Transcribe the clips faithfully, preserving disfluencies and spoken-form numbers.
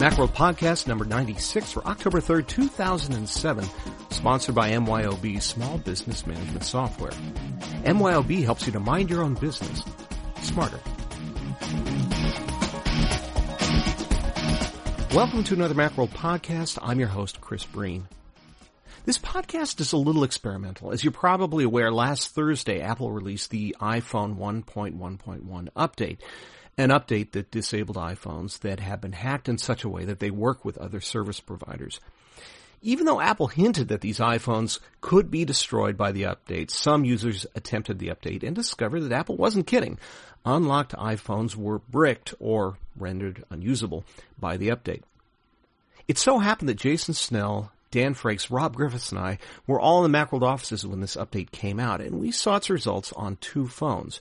Macworld podcast number ninety-six for October third, two thousand seven, sponsored by M Y O B Small Business Management Software. M Y O B helps you to mind your own business smarter. Welcome to another Macworld podcast. I'm your host, Chris Breen. This podcast is a little experimental. As you're probably aware, last Thursday, Apple released the iPhone one point one point one update, an update that disabled iPhones that have been hacked in such a way that they work with other service providers. Even though Apple hinted that these iPhones could be destroyed by the update, some users attempted the update and discovered that Apple wasn't kidding. Unlocked iPhones were bricked or rendered unusable by the update. It so happened that Jason Snell, Dan Frakes, Rob Griffiths, and I were all in the Macworld offices when this update came out, and we saw its results on two phones.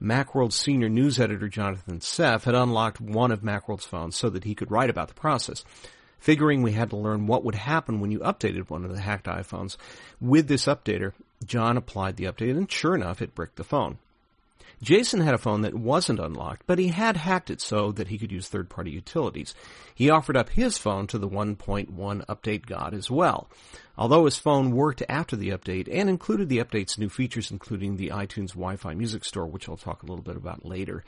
Macworld's senior news editor, Jonathan Seff, had unlocked one of Macworld's phones so that he could write about the process. Figuring we had to learn what would happen when you updated one of the hacked iPhones, with this updater, John applied the update, and sure enough, it bricked the phone. Jason had a phone that wasn't unlocked, but he had hacked it so that he could use third-party utilities. He offered up his phone to the one point one update god as well. Although his phone worked after the update and included the update's new features, including the iTunes Wi-Fi Music Store, which I'll talk a little bit about later,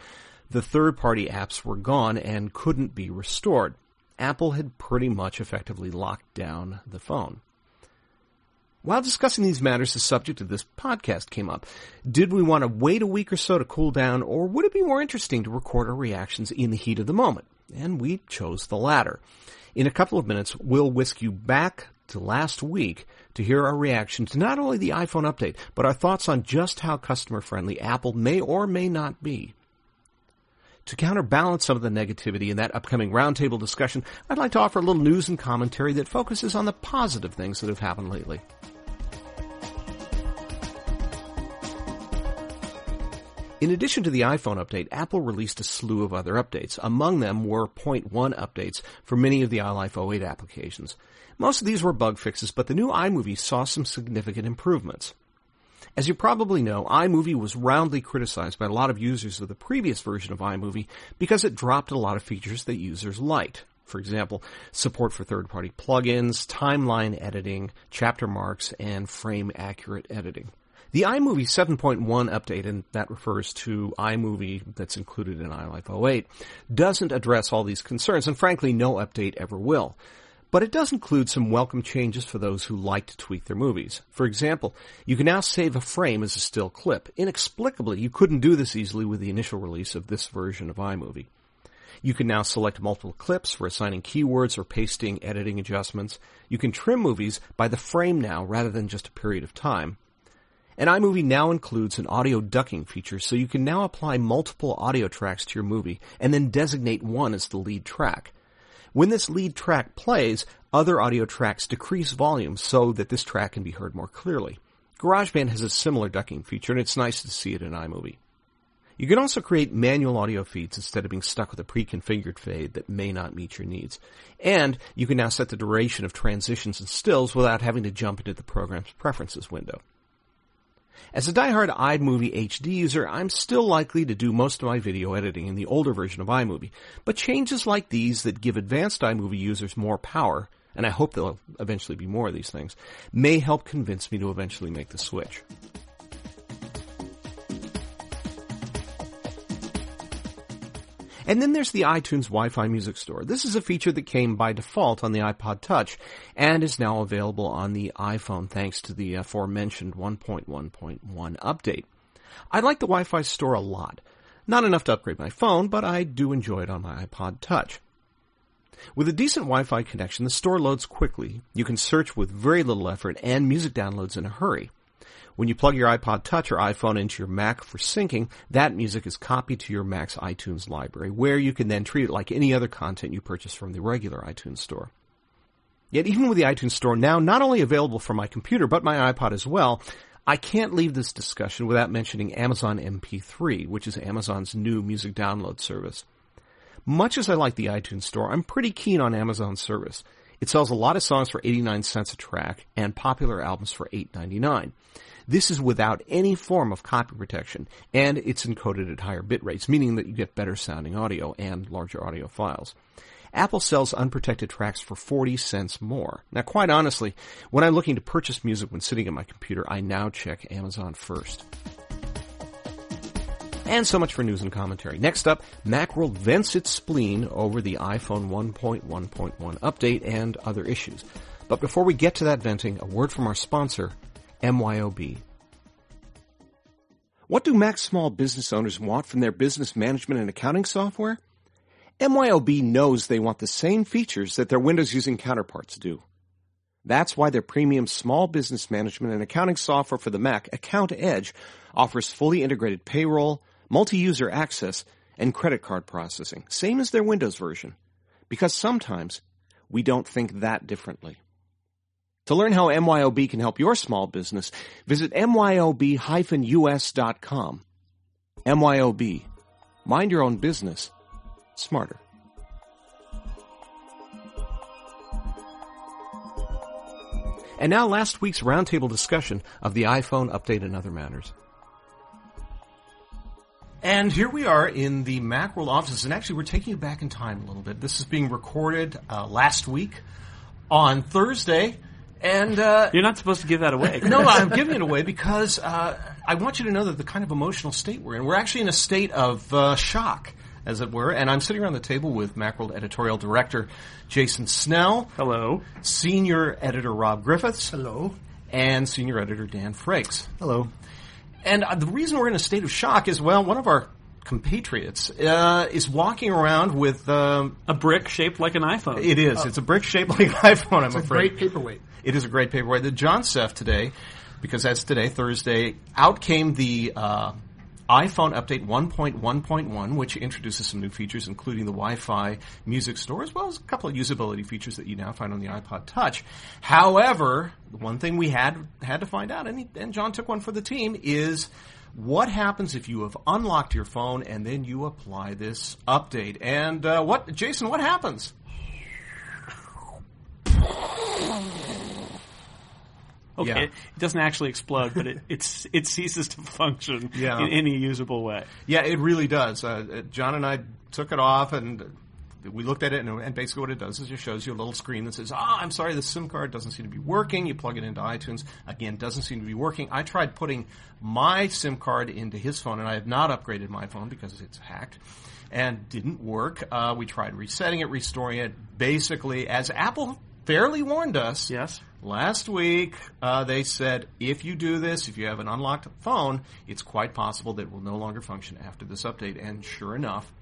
the third-party apps were gone and couldn't be restored. Apple had pretty much effectively locked down the phone. While discussing these matters, the subject of this podcast came up. Did we want to wait a week or so to cool down, or would it be more interesting to record our reactions in the heat of the moment? And we chose the latter. In a couple of minutes, we'll whisk you back to last week to hear our reaction to not only the iPhone update, but our thoughts on just how customer-friendly Apple may or may not be. To counterbalance some of the negativity in that upcoming roundtable discussion, I'd like to offer a little news and commentary that focuses on the positive things that have happened lately. In addition to the iPhone update, Apple released a slew of other updates. Among them were point one updates for many of the iLife oh eight applications. Most of these were bug fixes, but the new iMovie saw some significant improvements. As you probably know, iMovie was roundly criticized by a lot of users of the previous version of iMovie because it dropped a lot of features that users liked. For example, support for third-party plugins, timeline editing, chapter marks, and frame-accurate editing. The iMovie seven point one update, and that refers to iMovie that's included in iLife oh eight, doesn't address all these concerns, and frankly, no update ever will. But it does include some welcome changes for those who like to tweak their movies. For example, you can now save a frame as a still clip. Inexplicably, you couldn't do this easily with the initial release of this version of iMovie. You can now select multiple clips for assigning keywords or pasting editing adjustments. You can trim movies by the frame now rather than just a period of time. And iMovie now includes an audio ducking feature, so you can now apply multiple audio tracks to your movie and then designate one as the lead track. When this lead track plays, other audio tracks decrease volume so that this track can be heard more clearly. GarageBand has a similar ducking feature, and it's nice to see it in iMovie. You can also create manual audio feeds instead of being stuck with a pre-configured fade that may not meet your needs. And you can now set the duration of transitions and stills without having to jump into the program's preferences window. As a diehard iMovie H D user, I'm still likely to do most of my video editing in the older version of iMovie, but changes like these that give advanced iMovie users more power, and I hope there'll eventually be more of these things, may help convince me to eventually make the switch. And then there's the iTunes Wi-Fi Music Store. This is a feature that came by default on the iPod Touch and is now available on the iPhone thanks to the aforementioned one point one point one update. I like the Wi-Fi store a lot. Not enough to upgrade my phone, but I do enjoy it on my iPod Touch. With a decent Wi-Fi connection, the store loads quickly. You can search with very little effort and music downloads in a hurry. When you plug your iPod Touch or iPhone into your Mac for syncing, that music is copied to your Mac's iTunes library, where you can then treat it like any other content you purchase from the regular iTunes store. Yet even with the iTunes store now not only available for my computer, but my iPod as well, I can't leave this discussion without mentioning Amazon M P three, which is Amazon's new music download service. Much as I like the iTunes store, I'm pretty keen on Amazon's service. It sells a lot of songs for eighty-nine cents a track and popular albums for eight ninety-nine. This is without any form of copy protection, and it's encoded at higher bit rates, meaning that you get better sounding audio and larger audio files. Apple sells unprotected tracks for forty cents more. Now, quite honestly, when I'm looking to purchase music when sitting at my computer, I now check Amazon first. And so much for news and commentary. Next up, Macworld vents its spleen over the iPhone one point one point one update and other issues. But before we get to that venting, a word from our sponsor, M Y O B. What do Mac small business owners want from their business management and accounting software? M Y O B knows they want the same features that their Windows-using counterparts do. That's why their premium small business management and accounting software for the Mac, Account Edge, offers fully integrated payroll, multi-user access, and credit card processing, same as their Windows version. Because sometimes we don't think that differently. To learn how M Y O B can help your small business, visit M Y O B dash U S dot com. M Y O B. Mind your own business. Smarter. And now last week's roundtable discussion of the iPhone update and other matters. And here we are in the Macworld offices, and actually we're taking you back in time a little bit. This is being recorded uh, last week on Thursday. And uh, you're not supposed to give that away. No, I'm giving it away because uh, I want you to know that the kind of emotional state we're in. We're actually in a state of uh, shock, as it were. And I'm sitting around the table with Macworld editorial director Jason Snell. Hello. Senior editor Rob Griffiths. Hello. And senior editor Dan Frakes. Hello. And uh, the reason we're in a state of shock is, well, one of our compatriots uh, is walking around with um, a brick shaped like an iPhone. It is. Oh. It's a brick shaped like an iPhone. I'm it's a afraid. Great paperweight. It is a great paperweight. The John Seff today, because that's today, Thursday. Out came the uh, iPhone update one point one point one, which introduces some new features, including the Wi-Fi Music Store, as well as a couple of usability features that you now find on the iPod Touch. However, the one thing we had had to find out, and, he, and John took one for the team, is what happens if you have unlocked your phone and then you apply this update? And uh, what, Jason, what happens? Okay, yeah. It doesn't actually explode, but it it's, it ceases to function yeah. in any usable way. Yeah, it really does. Uh, John and I took it off and we looked at it, and, and basically what it does is it shows you a little screen that says, ah, oh, I'm sorry, the SIM card doesn't seem to be working. You plug it into iTunes. Again, doesn't seem to be working. I tried putting my SIM card into his phone, and I have not upgraded my phone because it's hacked and didn't work. Uh, we tried resetting it, restoring it. Basically, as Apple fairly warned us yes. last week, uh, they said, if you do this, if you have an unlocked phone, it's quite possible that it will no longer function after this update. And sure enough,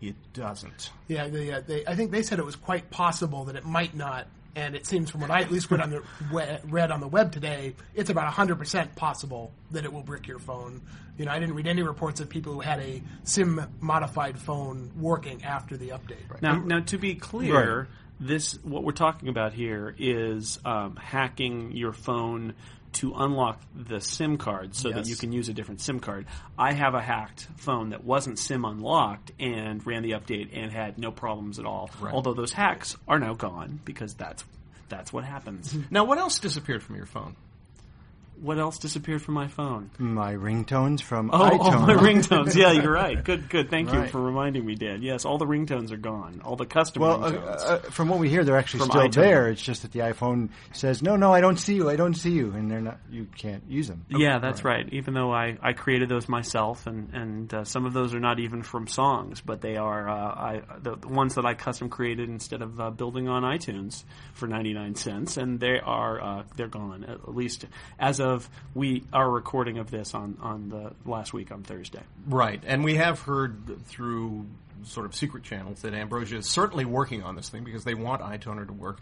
it doesn't. Yeah, they, uh, they, I think they said it was quite possible that it might not, and it seems from what I at least read on the web, read on the web today, it's about one hundred percent possible that it will brick your phone. You know, I didn't read any reports of people who had a SIM-modified phone working after the update. Right. Now, now, to be clear, right. this what we're talking about here is um, hacking your phone to unlock the SIM card so yes. that you can use a different SIM card. I have a hacked phone that wasn't SIM unlocked and ran the update and had no problems at all. Right. Although those hacks are now gone because that's that's what happens. Now, what else disappeared from your phone? What else disappeared from my phone? My ringtones from oh, iTunes. Oh, my ringtones. Yeah, you're right. Good, good. Thank right. you for reminding me, Dan. Yes, all the ringtones are gone. All the custom well, ringtones. Well, uh, uh, from what we hear, they're actually from still iTunes. There. It's just that the iPhone says, no, no, I don't see you. I don't see you. And they're not. You can't use them. Yeah, that's right. right. Even though I, I created those myself, and, and uh, some of those are not even from songs, but they are uh, I, the, the ones that I custom created instead of uh, building on iTunes for ninety-nine cents, and they are, uh, they're gone, at least as of Of we are recording of this on, on the last week on Thursday. Right. And we have heard through sort of secret channels that Ambrosia is certainly working on this thing because they want iToner to work.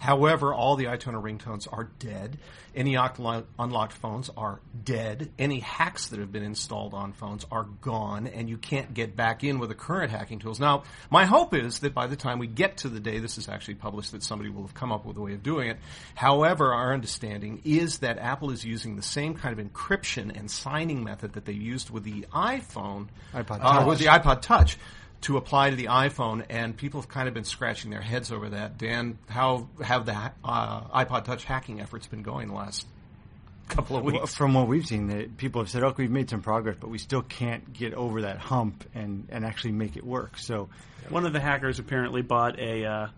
However, all the iToner ringtones are dead. Any unlocked phones are dead. Any hacks that have been installed on phones are gone, and you can't get back in with the current hacking tools. Now, my hope is that by the time we get to the day this is actually published, that somebody will have come up with a way of doing it. However, our understanding is that Apple is using the same kind of encryption and signing method that they used with the iPhone, iPod uh, with the iPod Touch, to apply to the iPhone, and people have kind of been scratching their heads over that. Dan, how have the uh, iPod Touch hacking efforts been going the last couple of weeks. From what we've seen, that people have said, okay, we've made some progress, but we still can't get over that hump and, and actually make it work. So one of the hackers apparently bought a uh,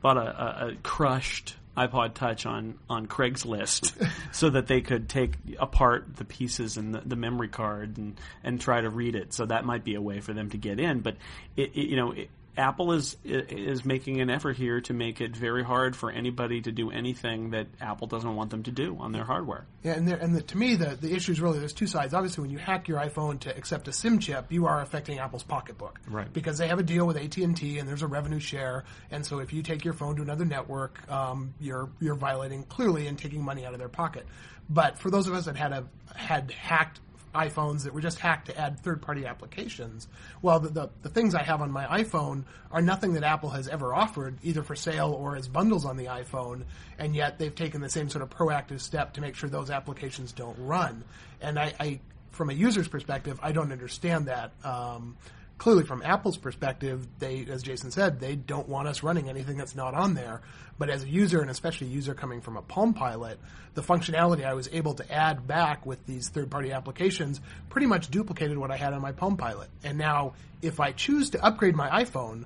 bought a, a crushed iPod Touch on, on Craigslist so that they could take apart the pieces and the, the memory card and, and try to read it. So that might be a way for them to get in. But, it, it, you know, it, Apple is is making an effort here to make it very hard for anybody to do anything that Apple doesn't want them to do on their hardware. Yeah, and, and the, to me, the, the issue is really there's two sides. Obviously, when you hack your iPhone to accept a SIM chip, you are affecting Apple's pocketbook. Right. Because they have a deal with A T and T, and there's a revenue share. And so if you take your phone to another network, um, you're you're violating clearly and taking money out of their pocket. But for those of us that had a had hacked iPhones that were just hacked to add third-party applications, well, the, the the things I have on my iPhone are nothing that Apple has ever offered, either for sale or as bundles on the iPhone, and yet they've taken the same sort of proactive step to make sure those applications don't run. And I, I from a user's perspective, I don't understand that. Um, clearly, from Apple's perspective, they, as Jason said, they don't want us running anything that's not on there. But as a user, and especially a user coming from a Palm Pilot, the functionality I was able to add back with these third-party applications pretty much duplicated what I had on my Palm Pilot. And now, if I choose to upgrade my iPhone,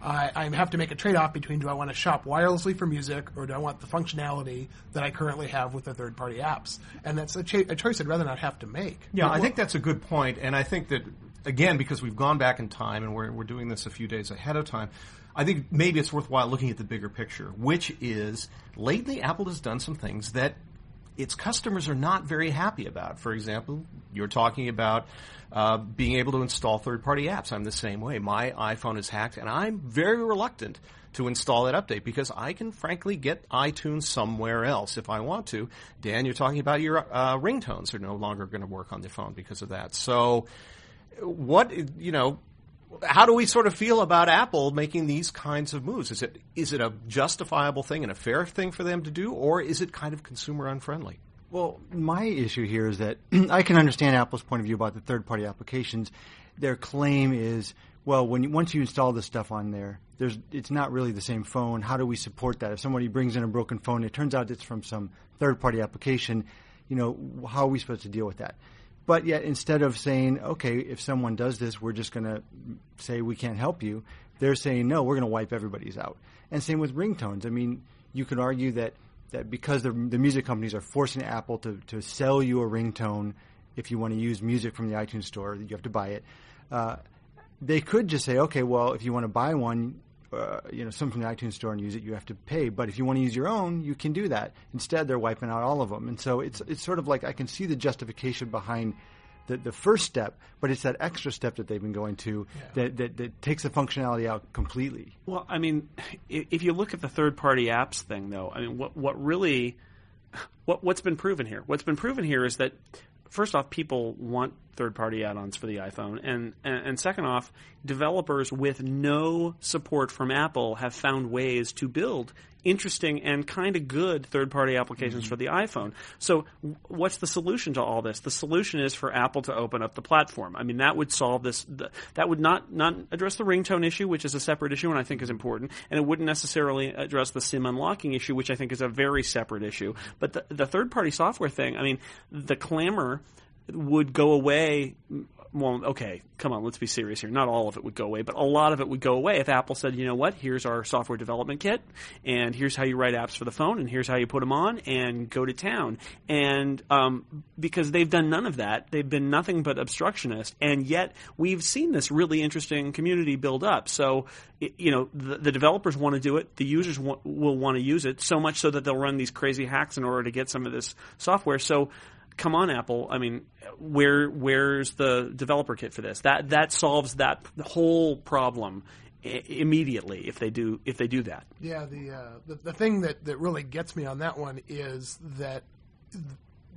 I, I have to make a trade-off between do I want to shop wirelessly for music or do I want the functionality that I currently have with the third-party apps. And that's a, cho- a choice I'd rather not have to make. Yeah, I think that's a good point, and I think that, again, because we've gone back in time and we're we're doing this a few days ahead of time, I think maybe it's worthwhile looking at the bigger picture, which is lately Apple has done some things that its customers are not very happy about. For example, you're talking about uh, being able to install third-party apps. I'm the same way. My iPhone is hacked, and I'm very reluctant to install that update because I can, frankly, get iTunes somewhere else if I want to. Dan, you're talking about your uh, ringtones are no longer going to work on the phone because of that. So what, you know, how do we sort of feel about Apple making these kinds of moves? Is it is it a justifiable thing and a fair thing for them to do, or is it kind of consumer unfriendly? Well, my issue here is that I can understand Apple's point of view about the third-party applications. Their claim is, well, when you, once you install this stuff on there, there's it's not really the same phone. How do we support that? If somebody brings in a broken phone, it turns out it's from some third-party application. You know, how are we supposed to deal with that? But yet, instead of saying, okay, if someone does this, we're just going to say we can't help you, they're saying, no, we're going to wipe everybody's out. And same with ringtones. I mean, you could argue that, that because the, the music companies are forcing Apple to, to sell you a ringtone if you want to use music from the iTunes Store, you have to buy it. Uh, they could just say, okay, well, if you want to buy one, uh, you know, some from the iTunes Store and use it, you have to pay. But if you want to use your own, you can do that. Instead, they're wiping out all of them. And so it's it's sort of like I can see the justification behind the, the first step, but it's that extra step that they've been going to yeah. that, that, that takes the functionality out completely. Well, I mean, if you look at the third-party apps thing, though, I mean, what what really what what's been proven here? What's been proven here is that, first off, people want third-party add-ons for the iPhone. And, and and second off, developers with no support from Apple have found ways to build interesting and kind of good third-party applications mm-hmm. for the iPhone. So w- what's the solution to all this? The solution is for Apple to open up the platform. I mean, that would solve this th- – that would not, not address the ringtone issue, which is a separate issue and I think is important, and it wouldn't necessarily address the SIM unlocking issue, which I think is a very separate issue. But the, the third-party software thing, I mean, the clamor – would go away. Well, okay, come on, let's be serious here. Not all of it would go away, but a lot of it would go away if Apple said, you know what, here's our software development kit, and here's how you write apps for the phone, and here's how you put them on, and go to town. And um, because they've done none of that, they've been nothing but obstructionist, and yet we've seen this really interesting community build up. So, you know, the, the developers want to do it, the users w- will want to use it, so much so that they'll run these crazy hacks in order to get some of this software. So, come on, Apple. I mean, where where's the developer kit for this? That that solves that whole problem I- immediately if they do if they do that. Yeah, the uh, the, the thing that, that really gets me on that one is that th-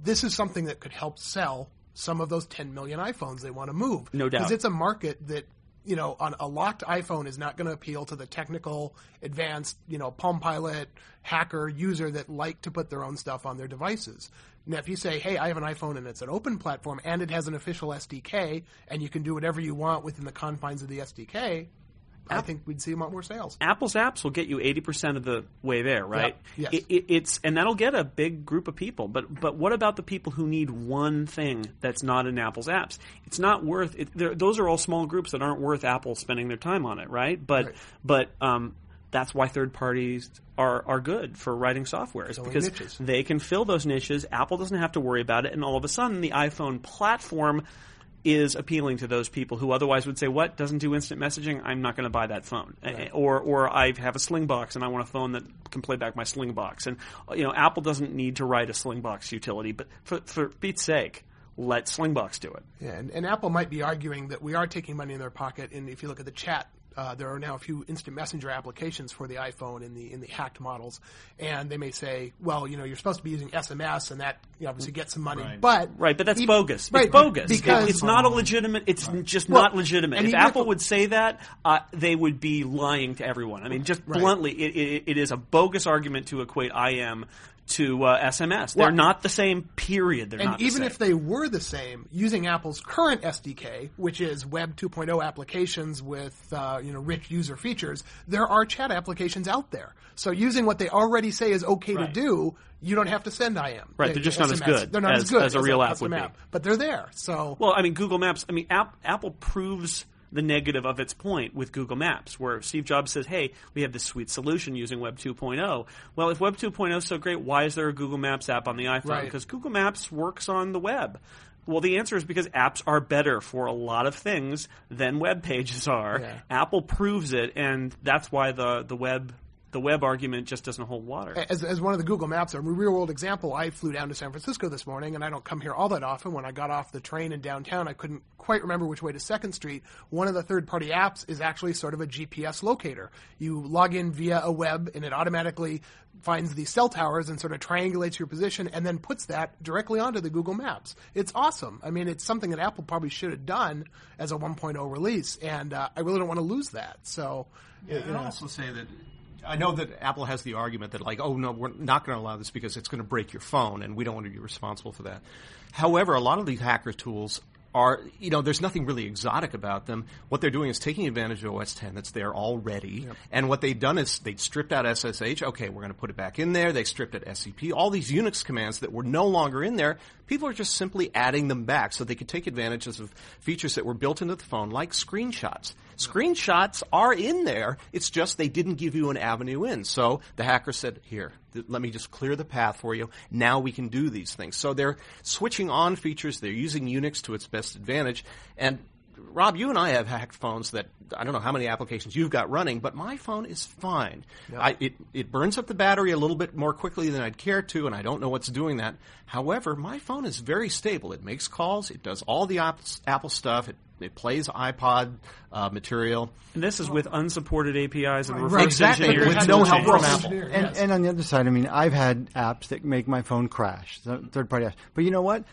this is something that could help sell some of those ten million iPhones they want to move. No doubt, because it's a market that, you know, on a locked iPhone is not going to appeal to the technical, advanced, you know, Palm Pilot hacker user that like to put their own stuff on their devices. Now, if you say, hey, I have an iPhone and it's an open platform and it has an official S D K and you can do whatever you want within the confines of the S D K, I think we'd see a lot more sales. Apple's apps will get you eighty percent of the way there, right? Yep. Yes. It, it, it's, and that'll get a big group of people. But but what about the people who need one thing that's not in Apple's apps? It's not worth it, – those are all small groups that aren't worth Apple spending their time on it, right? But right. but um, that's why third parties are, are good for writing software. It's because niches. They can fill those niches. Apple doesn't have to worry about it. And all of a sudden the iPhone platform – is appealing to those people who otherwise would say, what, doesn't do instant messaging? I'm not going to buy that phone. Right. Or or I have a Slingbox and I want a phone that can play back my Slingbox. And, you know, Apple doesn't need to write a Slingbox utility, but for, for Pete's sake, let Slingbox do it. Yeah, and, and Apple might be arguing that we are taking money in their pocket, and if you look at the chat, Uh, there are now a few instant messenger applications for the iPhone in the in the hacked models, and they may say, "Well, you know, you're supposed to be using S M S, and that you know, obviously gets some money." Right. But right, but that's even, bogus. Right, it's bogus because it's not a legitimate. It's right. just well, not legitimate. If Apple if, would say that, uh, they would be lying to everyone. I mean, just right. bluntly, it, it, it is a bogus argument to equate I M to uh, S M S. They're well, not the same, period. They're and not the even same. If they were the same, using Apple's current S D K, which is Web two point oh applications with uh, you know rich user features, there are chat applications out there. So using what they already say is okay right. to do, you don't have to send I M. Right, they, they're just S M S. Not as good. They're not as, as good as a real as app would be. App. But they're there. So well, I mean, Google Maps. I mean, app, Apple proves the negative of its point with Google Maps, where Steve Jobs says, hey, we have this sweet solution using Web two point oh. Well, if Web two point oh is so great, why is there a Google Maps app on the iPhone? Right. Because Google Maps works on the web. Well, the answer is because apps are better for a lot of things than web pages are. Yeah. Apple proves it, and that's why the, the web the web argument just doesn't hold water. As, as one of the Google Maps, a real-world example, I flew down to San Francisco this morning, and I don't come here all that often. When I got off the train in downtown, I couldn't quite remember which way to second Street. One of the third-party apps is actually sort of a G P S locator. You log in via a web, and it automatically finds the cell towers and sort of triangulates your position and then puts that directly onto the Google Maps. It's awesome. I mean, it's something that Apple probably should have done as a one point oh release, and uh, I really don't want to lose that. So, yeah, I'd also say that I know that Apple has the argument that, like, oh, no, we're not going to allow this because it's going to break your phone, and we don't want to be responsible for that. However, a lot of these hacker tools are, you know, there's nothing really exotic about them. What they're doing is taking advantage of O S X that's there already, yep. and what they've done is they stripped out S S H. Okay, we're going to put it back in there. They stripped out S C P. All these Unix commands that were no longer in there, people are just simply adding them back so they could take advantage of features that were built into the phone, like screenshots. Screenshots are in there. It's just they didn't give you an avenue in. So the hacker said, here, th- let me just clear the path for you. Now we can do these things. So they're switching on features. They're using Unix to its best advantage. And Rob, you and I have hacked phones that I don't know how many applications you've got running, but my phone is fine. Yep. I, it, it burns up the battery a little bit more quickly than I'd care to, and I don't know what's doing that. However, my phone is very stable. It makes calls. It does all the op- Apple stuff. It It plays iPod uh, material. And this is with unsupported A P Is and reverse right. exactly. engineers. With no help from Apple. And, yes. and on the other side, I mean, I've had apps that make my phone crash, third-party apps. But you know what?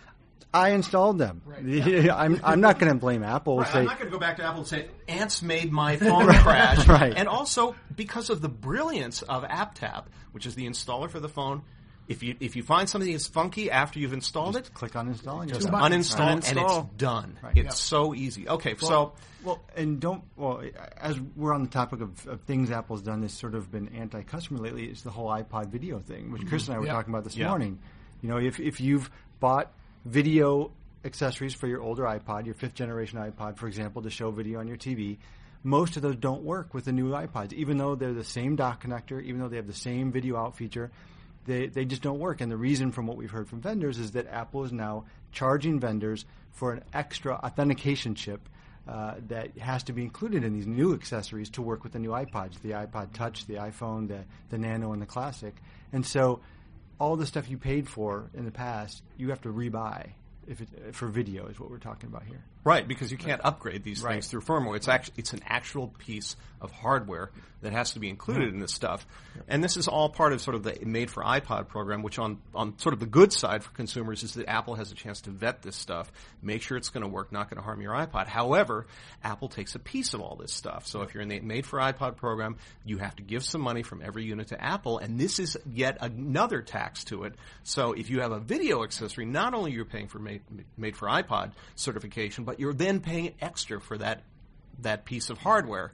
I installed them. Right. Yeah. I'm, I'm not going to blame Apple. Right. Say, I'm not going to go back to Apple and say, ants made my phone crash. Right. And also, because of the brilliance of AppTap, which is the installer for the phone, If you if you find something that's funky after you've installed just it, click on install and just uninstall and it's done. Right. It's yeah. so easy. Okay, well, so well, and don't well as we're on the topic of, of things Apple's done that's sort of been anti-customer lately. It's the whole iPod video thing, which mm-hmm. Chris and I were yeah. talking about this yeah. morning. You know, if if you've bought video accessories for your older iPod, your fifth generation iPod, for example, to show video on your T V. Most of those don't work with the new iPods, even though they're the same dock connector, even though they have the same video out feature. They they just don't work. And the reason from what we've heard from vendors is that Apple is now charging vendors for an extra authentication chip uh, that has to be included in these new accessories to work with the new iPods, the iPod Touch, the iPhone, the, the Nano, and the Classic. And so all the stuff you paid for in the past, you have to rebuy. If it, for video is what we're talking about here. Right, because you can't upgrade these right. things through firmware. It's actually it's an actual piece of hardware that has to be included yeah. in this stuff. Yeah. And this is all part of sort of the Made for iPod program, which on, on sort of the good side for consumers is that Apple has a chance to vet this stuff, make sure it's going to work, not going to harm your iPod. However, Apple takes a piece of all this stuff. So if you're in the Made for iPod program, you have to give some money from every unit to Apple, and this is yet another tax to it. So if you have a video accessory, not only you're paying for Made Made for iPod certification, but you're then paying extra for that that piece of hardware.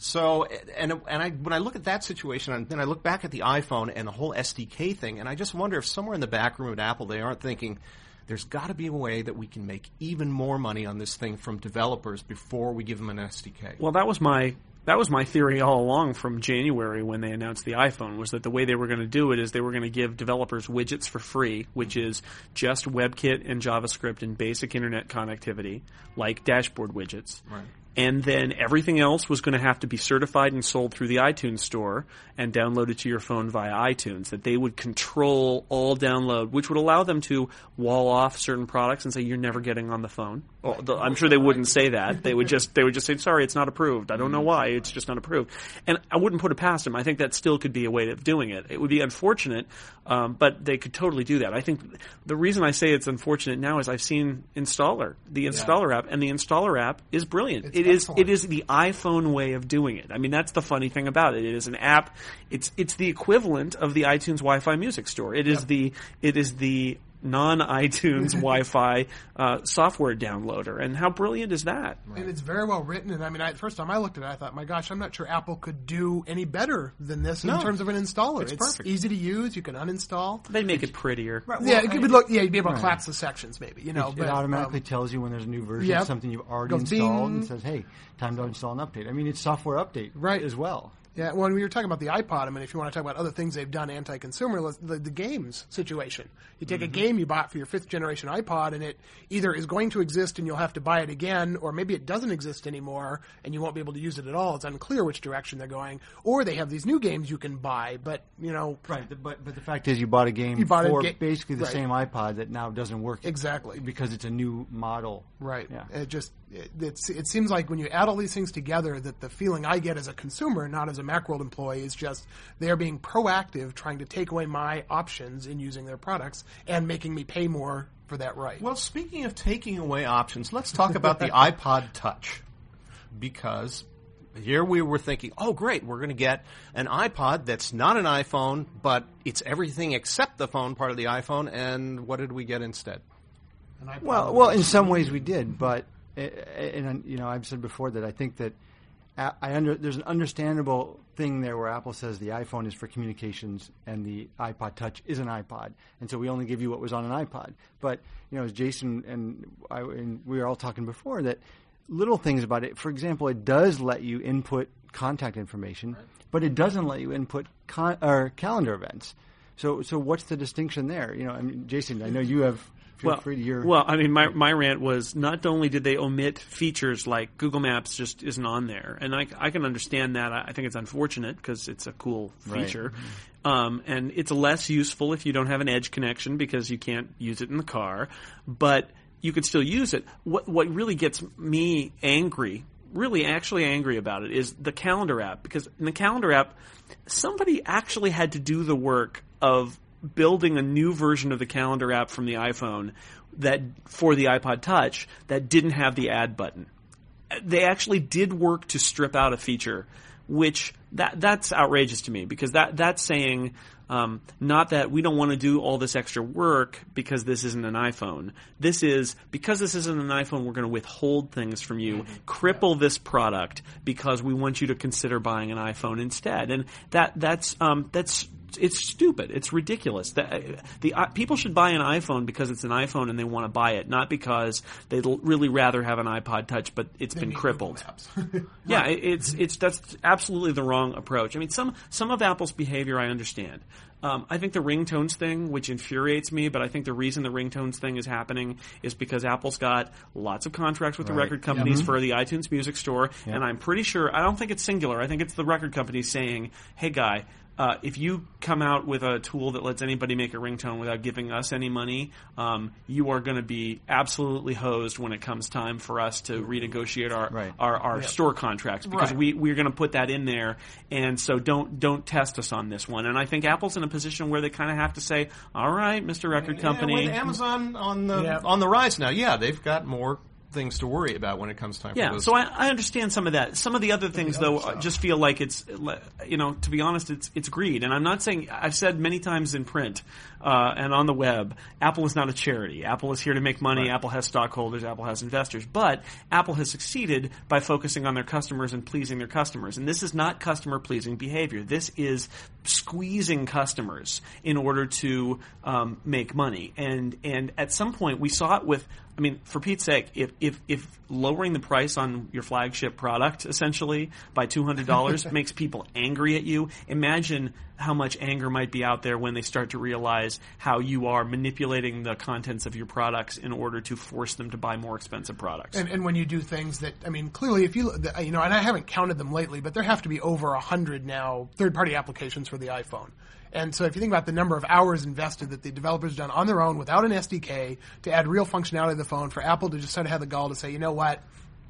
So, and and I when I look at that situation, and then I look back at the iPhone and the whole S D K thing, and I just wonder if somewhere in the back room at Apple they aren't thinking, there's got to be a way that we can make even more money on this thing from developers before we give them an S D K. Well, that was my that was my theory all along from January when they announced the iPhone, was that the way they were going to do it is they were going to give developers widgets for free, which is just WebKit and JavaScript and basic internet connectivity, like dashboard widgets. Right. And then everything else was going to have to be certified and sold through the iTunes Store and downloaded to your phone via iTunes, that they would control all download, which would allow them to wall off certain products and say, you're never getting on the phone. Well, I'm sure they wouldn't say that. They would just they would just say, sorry, it's not approved. I don't know why. It's just not approved. And I wouldn't put it past them. I think that still could be a way of doing it. It would be unfortunate, um, but they could totally do that. I think the reason I say it's unfortunate now is I've seen Installer, the Installer yeah. app, and the Installer app is brilliant. It's It is, it is the iPhone way of doing it. I mean, that's the funny thing about it. It is an app. It's it's the equivalent of the iTunes Wi-Fi Music Store. It is yep. the it is the non-iTunes Wi-Fi uh, software downloader. And how brilliant is that? Right. And it's very well written. And I mean, I, first time I looked at it, I thought, my gosh, I'm not sure Apple could do any better than this no. in terms of an installer. It's, it's perfect. Easy to use. You can uninstall. They make it prettier. Right. Well, yeah, it could be, look, yeah, you'd be able to right. collapse the sections maybe. You know, it, but, it automatically um, tells you when there's a new version yep. of something you've already Goes installed bing. And says, hey, time to install an update. I mean, it's software update right. as well. Yeah, when we were talking about the iPod, I mean, if you want to talk about other things they've done anti-consumer, the, the games situation. You take mm-hmm. a game you bought for your fifth generation iPod, and it either is going to exist and you'll have to buy it again, or maybe it doesn't exist anymore and you won't be able to use it at all. It's unclear which direction they're going. Or they have these new games you can buy, but, you know. Right, but but the fact is you bought a game bought for a ga- basically the right. same iPod that now doesn't work. Exactly. Because it's a new model. Right. Yeah. It just it, it's, it seems like when you add all these things together that the feeling I get as a consumer, not as a Macworld employee, is just they're being proactive, trying to take away my options in using their products and making me pay more for that right. Well, speaking of taking away options, let's talk about the iPod Touch, because here we were thinking, oh, great, we're going to get an iPod that's not an iPhone, but it's everything except the phone part of the iPhone, and what did we get instead? An iPod. Well, well, in some ways we did, but and you know, I've said before that I think that I under, there's an understandable thing there where Apple says the iPhone is for communications and the iPod Touch is an iPod, and so we only give you what was on an iPod. But you know, as Jason and I and we were all talking before, that little things about it. For example, it does let you input contact information, right. but it doesn't let you input con, or calendar events. So, so what's the distinction there? You know, I mean, Jason, I know you have. Feel well, free to hear. Well, I mean, my my rant was not only did they omit features like Google Maps just isn't on there, and I, I can understand that. I think it's unfortunate because it's a cool feature, right. um, and it's less useful if you don't have an Edge connection because you can't use it in the car, but you could still use it. What what really gets me angry, really actually angry about it, is the calendar app, because in the calendar app, somebody actually had to do the work of building a new version of the calendar app from the iPhone that for the iPod Touch that didn't have the add button. They actually did work to strip out a feature, which that that's outrageous to me, because that that's saying um, not that we don't want to do all this extra work because this isn't an iPhone. This is because this isn't an iPhone, we're going to withhold things from you, mm-hmm. cripple this product because we want you to consider buying an iPhone instead. And that that's um, that's. It's stupid. It's ridiculous. The, the uh, people should buy an iPhone because it's an iPhone and they want to buy it, not because they'd l- really rather have an iPod Touch, but it's they been crippled. yeah, it, it's it's that's absolutely the wrong approach. I mean, some some of Apple's behavior I understand. Um, I think the ringtones thing, which infuriates me, but I think the reason the ringtones thing is happening is because Apple's got lots of contracts with right. the record companies yeah. for the iTunes Music Store, yeah. and I'm pretty sure – I don't think it's singular. I think it's the record company saying, hey, guy, uh, if you come out with a tool that lets anybody make a ringtone without giving us any money, um, you are going to be absolutely hosed when it comes time for us to renegotiate our right. our, our yeah. store contracts, because right. we, we're going to put that in there, and so don't don't test us on this one. And I think Apple's in a position where they kind of have to say, all right, Mister Record yeah, Company. With Amazon on the, yeah. on the rise now, yeah, they've got more things to worry about when it comes time yeah, for those. Yeah, so I, I understand some of that. Some of the other things, the other though, stuff. Just feel like it's, you know, to be honest, it's it's greed. And I'm not saying – I've said many times in print uh, and on the web, Apple is not a charity. Apple is here to make money. Right. Apple has stockholders. Apple has investors. But Apple has succeeded by focusing on their customers and pleasing their customers. And this is not customer-pleasing behavior. This is squeezing customers in order to um, make money. And, and at some point we saw it with – I mean, for Pete's sake, if, if if lowering the price on your flagship product essentially by two hundred dollars makes people angry at you, imagine how much anger might be out there when they start to realize how you are manipulating the contents of your products in order to force them to buy more expensive products. And, and when you do things that, I mean, clearly if you, you know, and I haven't counted them lately, but there have to be over one hundred now third-party applications for the iPhone. And so if you think about the number of hours invested that the developers have done on their own without an S D K to add real functionality to the phone, for Apple to just sort of have the gall to say, you know what,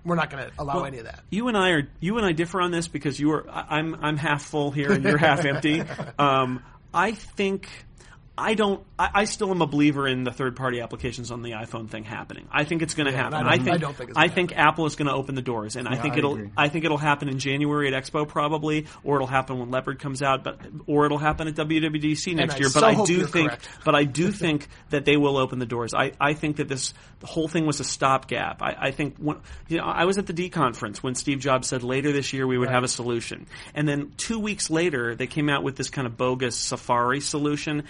we're not going to allow well, any of that. You and I are you and I differ on this because you are I'm I'm half full here and you're half empty. Um, I think I don't. I, I still am a believer in the third-party applications on the iPhone thing happening. I think it's going to yeah, happen. I, I think. I, don't think, it's I think Apple is going to open the doors, and yeah, I think I it'll. Agree. I think it'll happen in January at Expo probably, or it'll happen when Leopard comes out, but or it'll happen at W W D C next year. So but I do think. Correct. But I do think that they will open the doors. I, I think that this the whole thing was a stopgap. I, I think when, you know, I was at the D conference when Steve Jobs said later this year we would right. have a solution, and then two weeks later they came out with this kind of bogus Safari solution.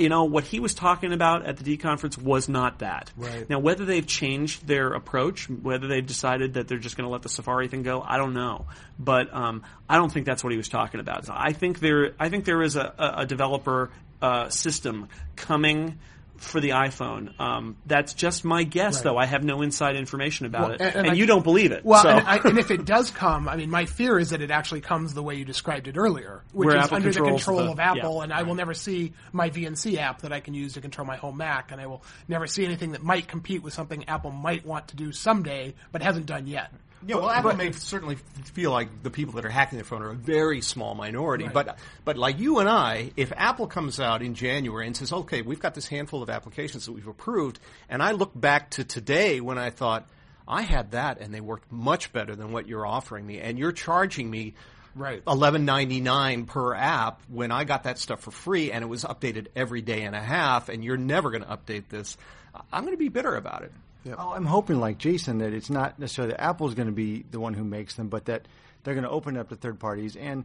You know, what he was talking about at the D conference was not that. Right. Now, whether they've changed their approach, whether they've decided that they're just going to let the Safari thing go, I don't know. But um, I don't think that's what he was talking about. So I think there, I think there is a, a developer uh, system coming for the iPhone. Um, that's just my guess, right. though. I have no inside information about well, it. And, and, and I, you don't believe it. Well, so. and, I, and if it does come, I mean, my fear is that it actually comes the way you described it earlier, which Where is Apple under the control the, of Apple, yeah, and right. I will never see my V N C app that I can use to control my home Mac, and I will never see anything that might compete with something Apple might want to do someday but hasn't done yet. Yeah, well, Apple but, may certainly feel like the people that are hacking their phone are a very small minority. Right. But but like you and I, if Apple comes out in January and says, okay, we've got this handful of applications that we've approved, and I look back to today when I thought, I had that and they worked much better than what you're offering me, and you're charging me right. eleven ninety-nine per app when I got that stuff for free and it was updated every day and a half, and you're never going to update this, I'm going to be bitter about it. Yep. Oh, I'm hoping, like Jason, that it's not necessarily that Apple's going to be the one who makes them, but that they're going to open it up to third parties, and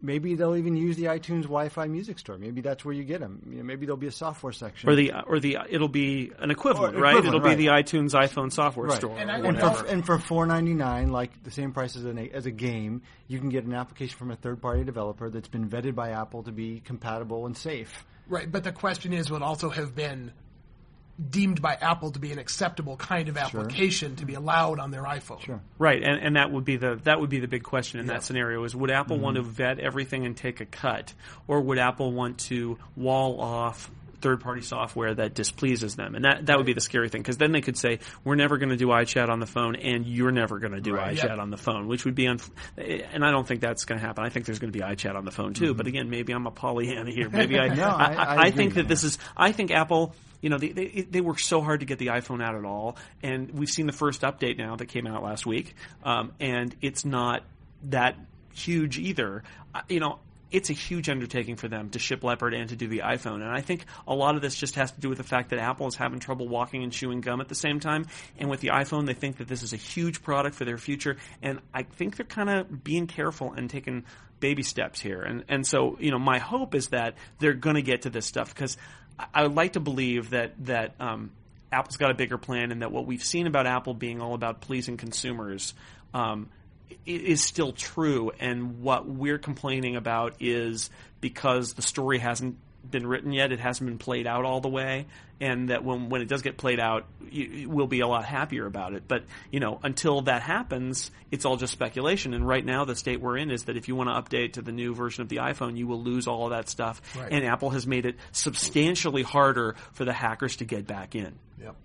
maybe they'll even use the iTunes Wi-Fi Music Store. Maybe that's where you get them. You know, maybe there'll be a software section, or the or the it'll be an equivalent, right? Equivalent, it'll right. be the iTunes iPhone Software right. Store, and, and for and for four ninety-nine, like the same price as, an, as a game, you can get an application from a third party developer that's been vetted by Apple to be compatible and safe. Right, but the question is, would also have been deemed by Apple to be an acceptable kind of application sure. to be allowed on their iPhone. Sure. Right, and, and that would be the that would be the big question in yeah. that scenario is would Apple mm-hmm. want to vet everything and take a cut, or would Apple want to wall off third-party software that displeases them? And that, that would be the scary thing, because then they could say, we're never going to do iChat on the phone, and you're never going to do right, iChat yep. on the phone, which would be un- – and I don't think that's going to happen. I think there's going to be iChat on the phone too. Mm-hmm. But again, maybe I'm a Pollyanna here. Maybe I, no, I, I, I, I think that, that this is – I think Apple – you know, they, they they work so hard to get the iPhone out at all, and we've seen the first update now that came out last week, um, and it's not that huge either. I, you know, it's a huge undertaking for them to ship Leopard and to do the iPhone, and I think a lot of this just has to do with the fact that Apple is having trouble walking and chewing gum at the same time, and with the iPhone, they think that this is a huge product for their future, and I think they're kind of being careful and taking baby steps here, and and so, you know, my hope is that they're going to get to this stuff, because I would like to believe that that um, Apple's got a bigger plan, and that what we've seen about Apple being all about pleasing consumers um, is still true. And what we're complaining about is because the story hasn't been written yet, it hasn't been played out all the way, and that when when it does get played out, you, we'll be a lot happier about it. But, you know, until that happens, it's all just speculation. And right now the state we're in is that if you want to update to the new version of the iPhone, you will lose all of that stuff. Right. And Apple has made it substantially harder for the hackers to get back in. Yep.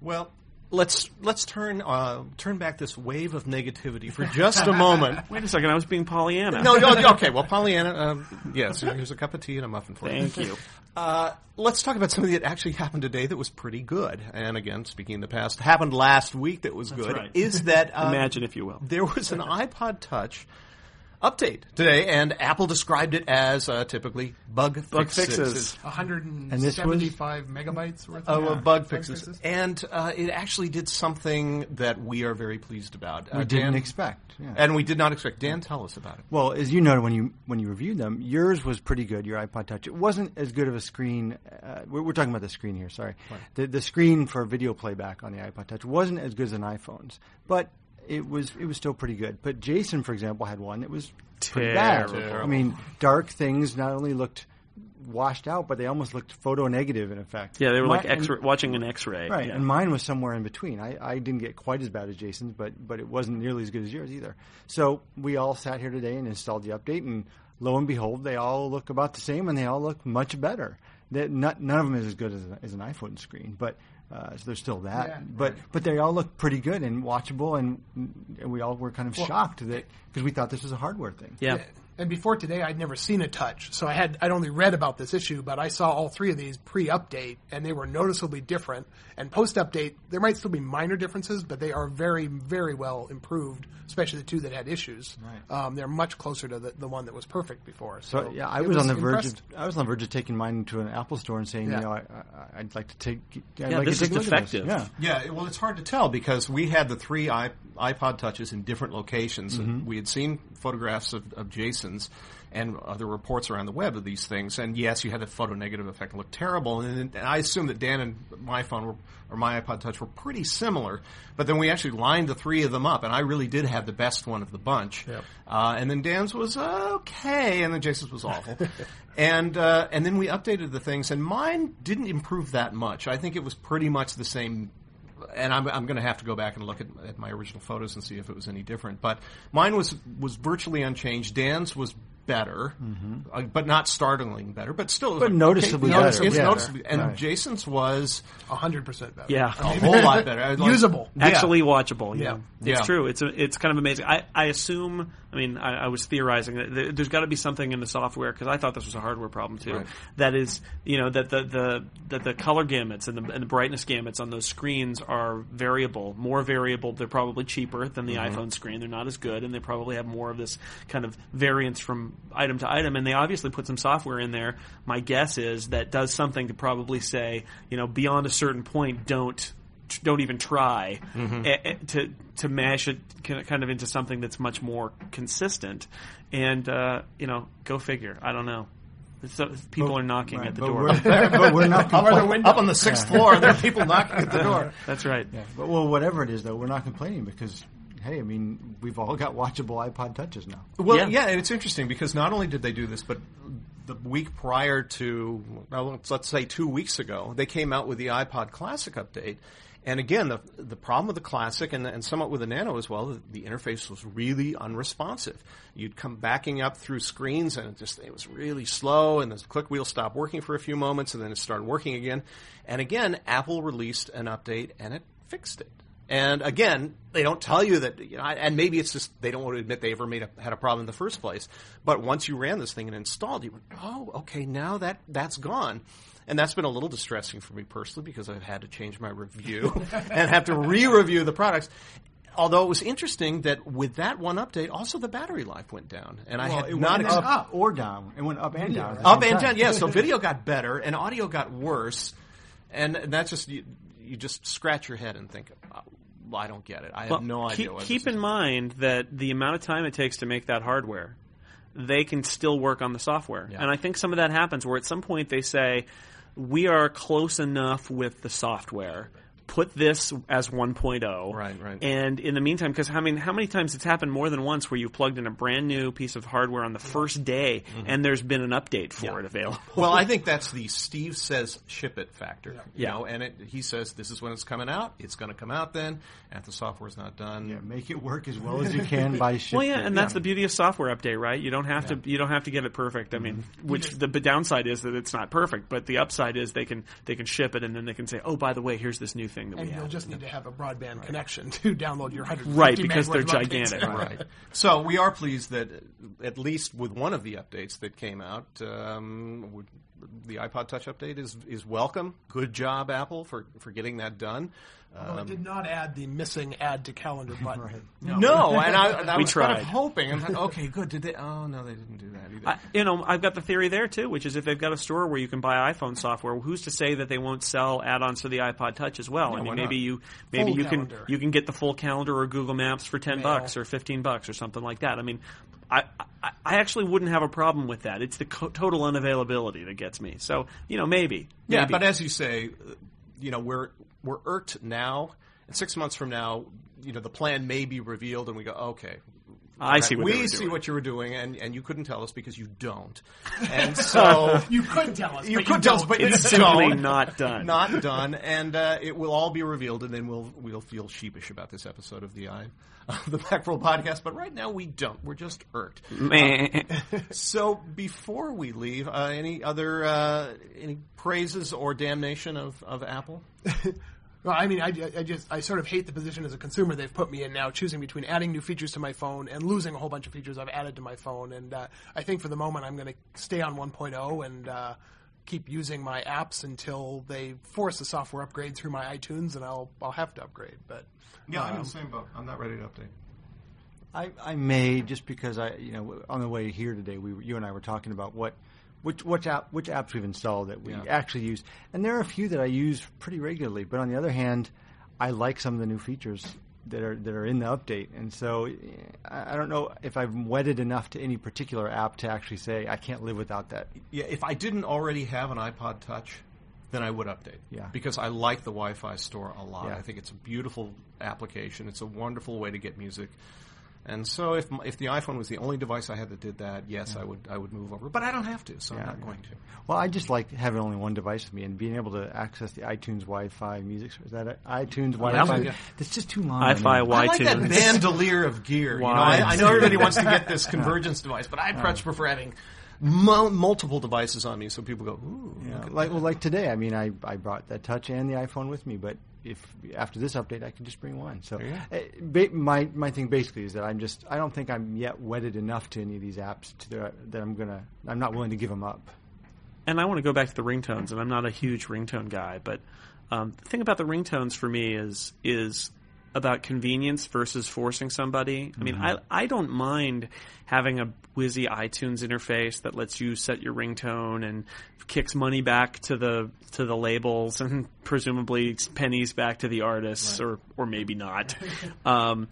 Well, Let's let's turn uh, turn back this wave of negativity for just a moment. Wait a second, I was being Pollyanna. No, no, okay. Well, Pollyanna, um, yes, here's a cup of tea and a muffin for you. Thank you. Uh, let's talk about something that actually happened today that was pretty good. And again, speaking in the past, happened last week that was That's good. Right. Is that um, imagine, if you will, there was an iPod Touch update today, and Apple described it as uh, typically bug, bug fixes. one hundred seventy-five megabytes worth of uh, yeah. bug fixes. fixes. And uh, it actually did something that we are very pleased about. Uh, we didn't Dan, expect. Yeah. And we did not expect. Dan, tell us about it. Well, as you know, when you when you reviewed them, yours was pretty good, your iPod Touch. It wasn't as good of a screen. Uh, we're, we're talking about the screen here, sorry. Right. The, the screen for video playback on the iPod Touch wasn't as good as an iPhone's. But It was it was still pretty good. But Jason, for example, had one that was pretty bad. I mean, dark things not only looked washed out, but they almost looked photo negative in effect. Yeah, they were My, like X-ray, and, watching an X-ray. Right, yeah. And mine was somewhere in between. I, I didn't get quite as bad as Jason's, but, but it wasn't nearly as good as yours either. So we all sat here today and installed the update, and lo and behold, they all look about the same, and they all look much better. They're not, none of them is as good as, as an iPhone screen, but Uh, so there's still that, yeah, but right. but they all look pretty good and watchable, and, and we all were kind of well, shocked that because we thought this was a hardware thing. Yeah. yeah, and before today, I'd never seen a Touch, so I had I'd only read about this issue, but I saw all three of these pre-update, and they were noticeably different. And post-update, there might still be minor differences, but they are very very well improved, especially the two that had issues. Right. Um, they're much closer to the, the one that was perfect before. So, so yeah, I was, was on the verge. Of, I was on the verge of taking mine to an Apple store and saying, yeah. you know, I, I, I'd like to take. I'd yeah, like this to take is defective. This. Yeah. yeah, well, it's hard to tell because we had the three iPod Touches in different locations. Mm-hmm. And we had seen photographs of, of Jason's and other reports around the web of these things. And yes, you had the photo negative effect and looked terrible. And, and I assume that Dan and my phone were, or my iPod Touch were pretty similar. But then we actually lined the three of them up, and I really did have the best one of the bunch. Yep. Uh, and then Dan's was okay, and then Jason's was awful. and uh, and then we updated the things, and mine didn't improve that much. I think it was pretty much the same. And I'm, I'm going to have to go back and look at, at my original photos and see if it was any different. But mine was was virtually unchanged. Dan's was better, mm-hmm. uh, but not startlingly better, but still. But like, noticeably okay, better. It's yeah, noticeably, and right. Jason's was one hundred percent better. Yeah. A whole lot better. Like, usable. Actually yeah. watchable. Yeah. yeah. It's yeah. true. It's a, it's kind of amazing. I, I assume, I mean, I, I was theorizing that there, there's got to be something in the software, because I thought this was a hardware problem too, right. that is, you know, that the, the, that the color gamuts and the, and the brightness gamuts on those screens are variable, more variable. They're probably cheaper than the mm-hmm. iPhone screen. They're not as good, and they probably have more of this kind of variance from item to item, and they obviously put some software in there, my guess is, that does something to probably say, you know, beyond a certain point, don't don't even try mm-hmm. a, a, to to mash it kind of into something that's much more consistent. And uh, you know, go figure. I don't know. So people but, are knocking right, at the but door. We're there, but we're not up, the window. Up on the sixth yeah. floor, there are people knocking at the door. That's right. Yeah. But well, whatever it is, though, we're not complaining, because hey, I mean, we've all got watchable iPod Touches now. Well, yeah, yeah, and it's interesting because not only did they do this, but the week prior to, well, let's say two weeks ago, they came out with the iPod Classic update. And again, the the problem with the Classic and, and somewhat with the Nano as well, the, the interface was really unresponsive. You'd come backing up through screens, and it just it was really slow, and the click wheel stopped working for a few moments, and then it started working again. And again, Apple released an update, and it fixed it. And again, they don't tell you that, you know, and maybe it's just they don't want to admit they ever made a, had a problem in the first place. But once you ran this thing and installed, you went, oh, okay, now that, that's gone. And that's been a little distressing for me personally, because I've had to change my review and have to re-review the products. Although it was interesting that with that one update, also the battery life went down, and well, I had it not went up, up or down. It went up and down. Up and down. Yeah. So video got better and audio got worse, and that's just. You, You just scratch your head and think, well, I don't get it. I well, have no idea. Keep, keep in mind that the amount of time it takes to make that hardware, they can still work on the software. Yeah. And I think some of that happens where at some point they say, we are close enough with the software. Put this as one point oh. Right, right. And in the meantime, because I mean, how many times it's happened more than once where you plugged in a brand new piece of hardware on the first day mm-hmm. and there's been an update for yeah. it available. Well, I think that's the Steve says ship it factor. Yeah. You yeah. know, and it, he says this is when it's coming out. It's going to come out then. And if the software's not done, yeah, make it work as well as you can by ship. Well, yeah, and it. that's yeah. the beauty of software update, right? You don't have yeah. to you don't have to get it perfect. I mean, mm-hmm. which the downside is that it's not perfect, but the upside is they can they can ship it, and then they can say, "Oh, by the way, here's this new thing that and we have." And you'll just need to have a broadband right. connection to download your one hundred fifty Right, because they're gigantic. Right. So we are pleased that at least with one of the updates that came out, um, the iPod Touch update is is welcome. Good job, Apple, for, for getting that done. Um, well, it did not add the missing add to calendar button. Right. No, no and I, and I was tried. kind of hoping. I'm like, okay, good. Did they? Oh, no, they didn't do that either. I, you know, I've got the theory there, too, which is if they've got a store where you can buy iPhone software, who's to say that they won't sell add-ons to the iPod Touch as well? No, I mean, maybe you maybe full you calendar. can you can get the full calendar or Google Maps for ten Mail. bucks or fifteen bucks or something like that. I mean, I, I, I actually wouldn't have a problem with that. It's the co- total unavailability that gets me. So, you know, maybe. Yeah, maybe. But as you say, you know, we're we're irked now, and six months from now, you know, the plan may be revealed, and we go, okay. I right. see what we doing. see what you were doing, and, and you couldn't tell us because you don't. And so you could tell us, you but could you tell don't. us, but it's you don't. simply not done. Not done, and uh, it will all be revealed, and then we'll we'll feel sheepish about this episode of the I, uh, the Macworld podcast. But right now we don't. We're just irked. Uh, so before we leave, uh, any other uh, any praises or damnation of of Apple? Well, I mean, I, I just I sort of hate the position as a consumer they've put me in now, choosing between adding new features to my phone and losing a whole bunch of features I've added to my phone. And uh, I think for the moment I'm going to stay on one point oh and uh, keep using my apps until they force a software upgrade through my iTunes, and I'll I'll have to upgrade. But yeah, um, I'm in the same boat. I'm not ready to update. I, I may just because I you know on the way here today we you and I were talking about what. Which which, app, which apps we've installed that we yeah. actually use. And there are a few that I use pretty regularly. But on the other hand, I like some of the new features that are that are in the update. And so I don't know if I've wedded enough to any particular app to actually say I can't live without that. Yeah, if I didn't already have an iPod Touch, then I would update. Yeah. Because I like the Wi-Fi store a lot. Yeah. I think it's a beautiful application. It's a wonderful way to get music. And so, if if the iPhone was the only device I had that did that, yes, yeah. I would I would move over. But I don't have to, so yeah, I'm not yeah. going to. Well, I just like having only one device with me and being able to access the iTunes Wi-Fi Music Store. Is that it? iTunes Wi-Fi? Yeah. That's just too long. Wi-Fi, Wi-Fi. I like that bandolier of gear. You know, I, I know everybody wants to get this convergence device, but I much prefer having mo- multiple devices on me, so people go, ooh. Yeah. Like well, like today, I mean, I I brought that Touch and the iPhone with me, but. If after this update, I can just bring one. So uh, ba- my my thing basically is that I'm just I don't think I'm yet wedded enough to any of these apps to their, that I'm gonna I'm not willing to give them up. And I want to go back to the ringtones, and I'm not a huge ringtone guy, but um, the thing about the ringtones for me is is about convenience versus forcing somebody. Mm-hmm. I mean, I I don't mind having a whizzy iTunes interface that lets you set your ringtone and kicks money back to the to the labels and presumably pennies back to the artists, right. or, or maybe not. um,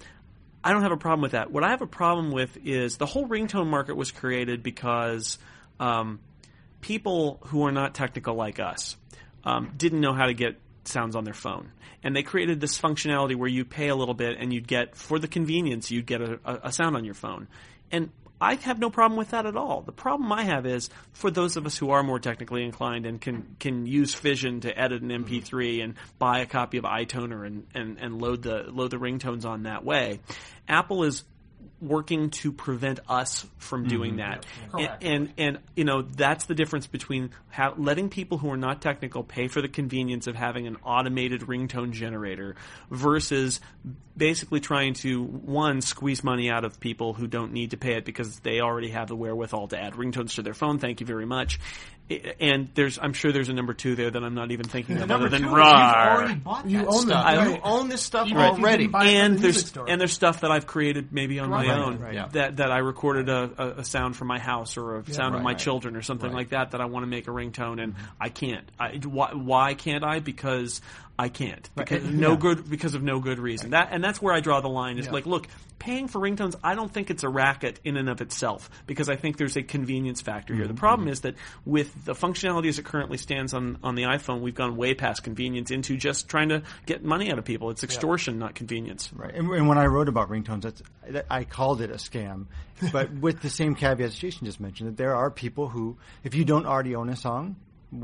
I don't have a problem with that. What I have a problem with is the whole ringtone market was created because um, people who are not technical like us um, didn't know how to get sounds on their phone, and they created this functionality where you pay a little bit and you'd get, for the convenience, you'd get a, a sound on your phone. And I have no problem with that at all. The problem I have is for those of us who are more technically inclined and can can use Fission to edit an M P three and buy a copy of iToner and, and, and load the load the ringtones on that way. Apple is working to prevent us from doing mm-hmm. that. And, and and you know that's the difference between how, letting people who are not technical pay for the convenience of having an automated ringtone generator versus basically trying to, one, squeeze money out of people who don't need to pay it because they already have the wherewithal to add ringtones to their phone. Thank you very much. And there's, I'm sure there's a number two there that I'm not even thinking of, other than raw. You own stuff. I right. own this stuff you already, and there's and there's stuff that I've created maybe on right. my own right. Right. that that I recorded a, a sound from my house or a yeah. sound right. of my right. children or something right. like that that I want to make a ringtone, and I can't. I, why, why can't I? Because I can't. Because right. no yeah. good because of no good reason. Right. That and that's where I draw the line. Is yeah. like, look, paying for ringtones, I don't think it's a racket in and of itself, because I think there's a convenience factor here. Mm-hmm. The problem mm-hmm. is that with the functionality as it currently stands on, on the iPhone, we've gone way past convenience into just trying to get money out of people. It's extortion, yeah. not convenience. Right. And, and when I wrote about ringtones, that's, that, I called it a scam, but with the same caveats Jason just mentioned, that there are people who, if you don't already own a song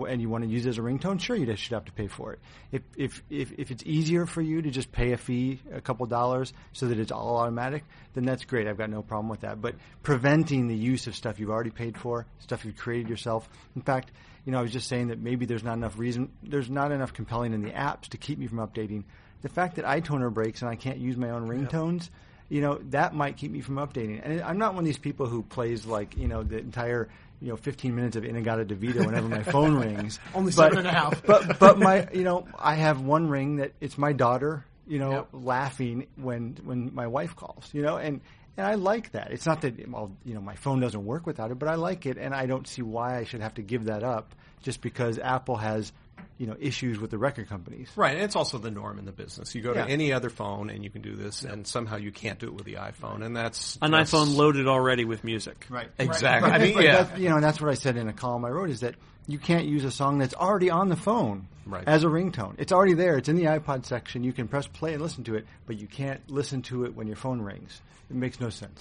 and you want to use it as a ringtone, sure, you should have to pay for it. If if if, if it's easier for you to just pay a fee, a couple dollars, so that it's all automatic, then that's great. I've got no problem with that. But preventing the use of stuff you've already paid for, stuff you've created yourself. In fact, you know, I was just saying that maybe there's not enough reason, there's not enough compelling in the apps to keep me from updating. The fact that iToner breaks and I can't use my own ringtones, you know, that might keep me from updating. And I'm not one of these people who plays, like, you know, the entire, you know, fifteen minutes of Inagata DeVito whenever my phone rings. Only but, seven and a half. but, but my, you know, I have one ring that it's my daughter, you know, yep. laughing when, when my wife calls, you know, and, and I like that. It's not that, well, you know, my phone doesn't work without it, but I like it. And I don't see why I should have to give that up just because Apple has, you know, issues with the record companies. Right. And it's also the norm in the business. You go yeah. to any other phone and you can do this, yeah. and somehow you can't do it with the iPhone. And that's... An that's, iPhone loaded already with music. Right. Exactly. Right. I mean, but yeah. You know, and that's what I said in a column I wrote, is that you can't use a song that's already on the phone right. as a ringtone. It's already there. It's in the iPod section. You can press play and listen to it, but you can't listen to it when your phone rings. It makes no sense.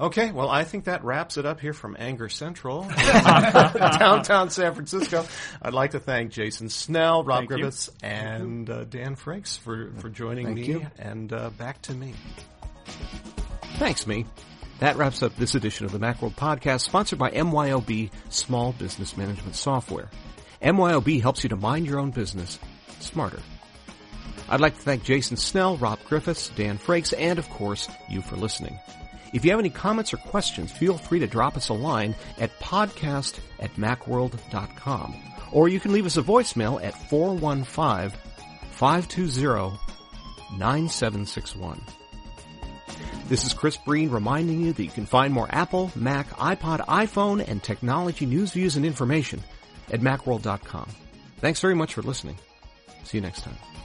Okay, well, I think that wraps it up here from Anger Central, downtown San Francisco. I'd like to thank Jason Snell, Rob thank Griffiths, you. and uh, Dan Frakes for, for joining thank me. You. And uh, back to me. Thanks, me. That wraps up this edition of the Macworld Podcast, sponsored by M Y O B Small Business Management Software. M Y O B helps you to mind your own business smarter. I'd like to thank Jason Snell, Rob Griffiths, Dan Frakes, and, of course, you for listening. If you have any comments or questions, feel free to drop us a line at podcast at macworld dot com. Or you can leave us a voicemail at four one five, five two zero, nine seven six one. This is Chris Breen reminding you that you can find more Apple, Mac, iPod, iPhone, and technology news, views, and information at macworld dot com. Thanks very much for listening. See you next time.